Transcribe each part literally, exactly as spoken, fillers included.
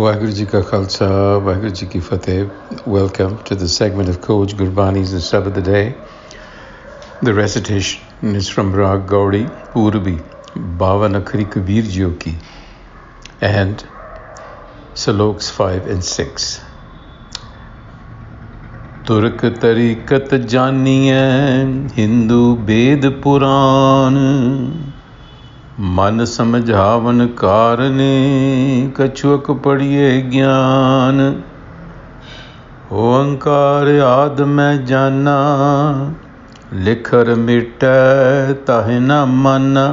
Waheguru Ji Ka Khalsa, Waheguru Ji Ki Fateh. Welcome to the segment of Khoj Gurbani's the Sub of the Day. The recitation is from Raag Gauri, Poorubhi, Bavan Akhari Kabir Ji and Saloks five and six. Turak Tarikata Janiye, Hindu Bedh Puran. मन समझावन कारने कछुक पढ़िए ज्ञान ओंकार आद मैं जाना लिखर मिटै ताहि न माना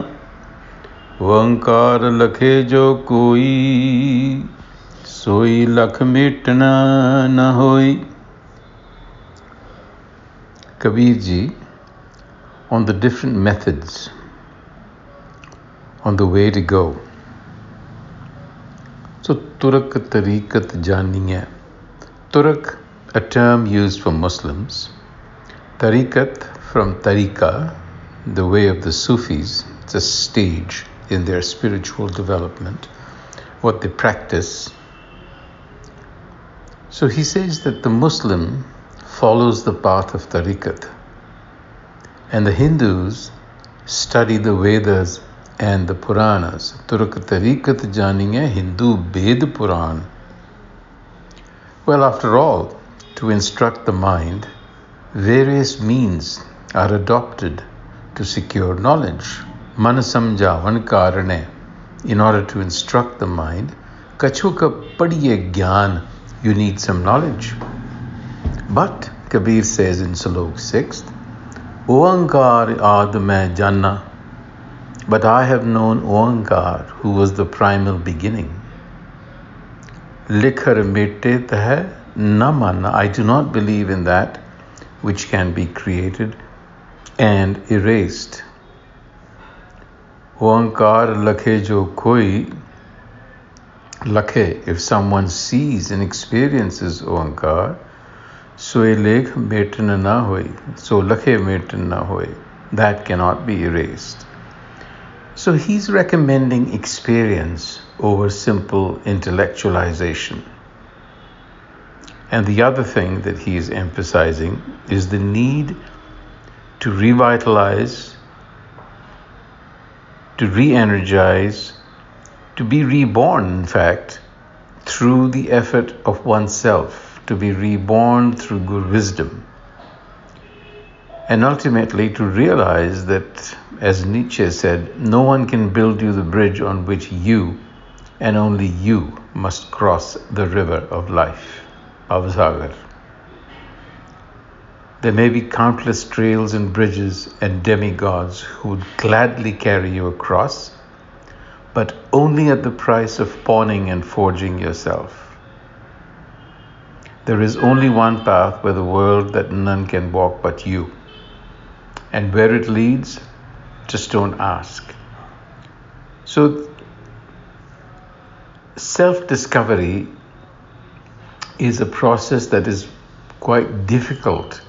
ओंकार लखे जो कोई सोई लख मिटना न होई. Kabir Ji on the different methods on the way to go. So Turak Tarikat Janiye. Turak, a term used for Muslims. Tarikat from Tarika, the way of the Sufis. It's a stage in their spiritual development, what they practice. So he says that the Muslim follows the path of Tarikat, and the Hindus study the Vedas and the Puranas. Turak Tarikat Janiye Hindu Bedh Puran. Well, after all, to instruct the mind, various means are adopted to secure knowledge. Manasamjavan karane, in order to instruct the mind. Kachuka padiye gyan, you need some knowledge. But Kabir says in Salok sixth, Oankaar aad main janna, but I have known Oankaar, who was the primal beginning. Likhar mitet hai na mana, I do not believe in that which can be created and erased. Oankaar lakhe jo koi, lakhe, if someone sees and experiences Oankaar, soe lekh mitan na hoi, so lakhe mitan na hoi, that cannot be erased. So he's recommending experience over simple intellectualization. And the other thing that he is emphasizing is the need to revitalize, to re-energize, to be reborn, in fact, through the effort of oneself, to be reborn through good wisdom. And ultimately to realize that, as Nietzsche said, no one can build you the bridge on which you and only you must cross the river of life, Avzagar. There may be countless trails and bridges and demigods who would gladly carry you across, but only at the price of pawning and forging yourself. There is only one path with the world that none can walk but you. And where it leads, just don't ask. So self-discovery is a process that is quite difficult,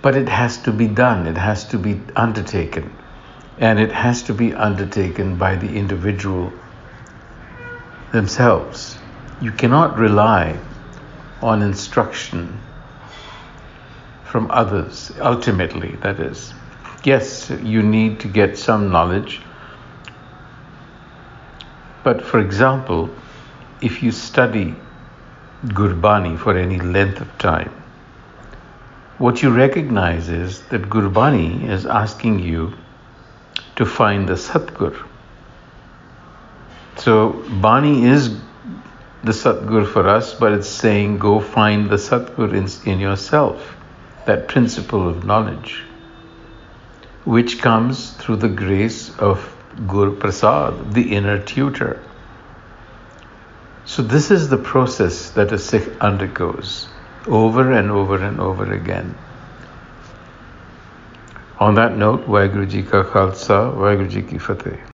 but it has to be done, it has to be undertaken, and it has to be undertaken by the individual themselves. You cannot rely on instruction from others, ultimately, that is. Yes, you need to get some knowledge. But for example, if you study Gurbani for any length of time, what you recognize is that Gurbani is asking you to find the Satgur. So Bani is the Satgur for us, but it's saying go find the Satgur in, in yourself, that principle of knowledge, which comes through the grace of Gur Prasad, the inner tutor. So this is the process that a Sikh undergoes over and over and over again. On that note, Waheguru Ji Ka Khalsa, Waheguru Ji Ki Fateh.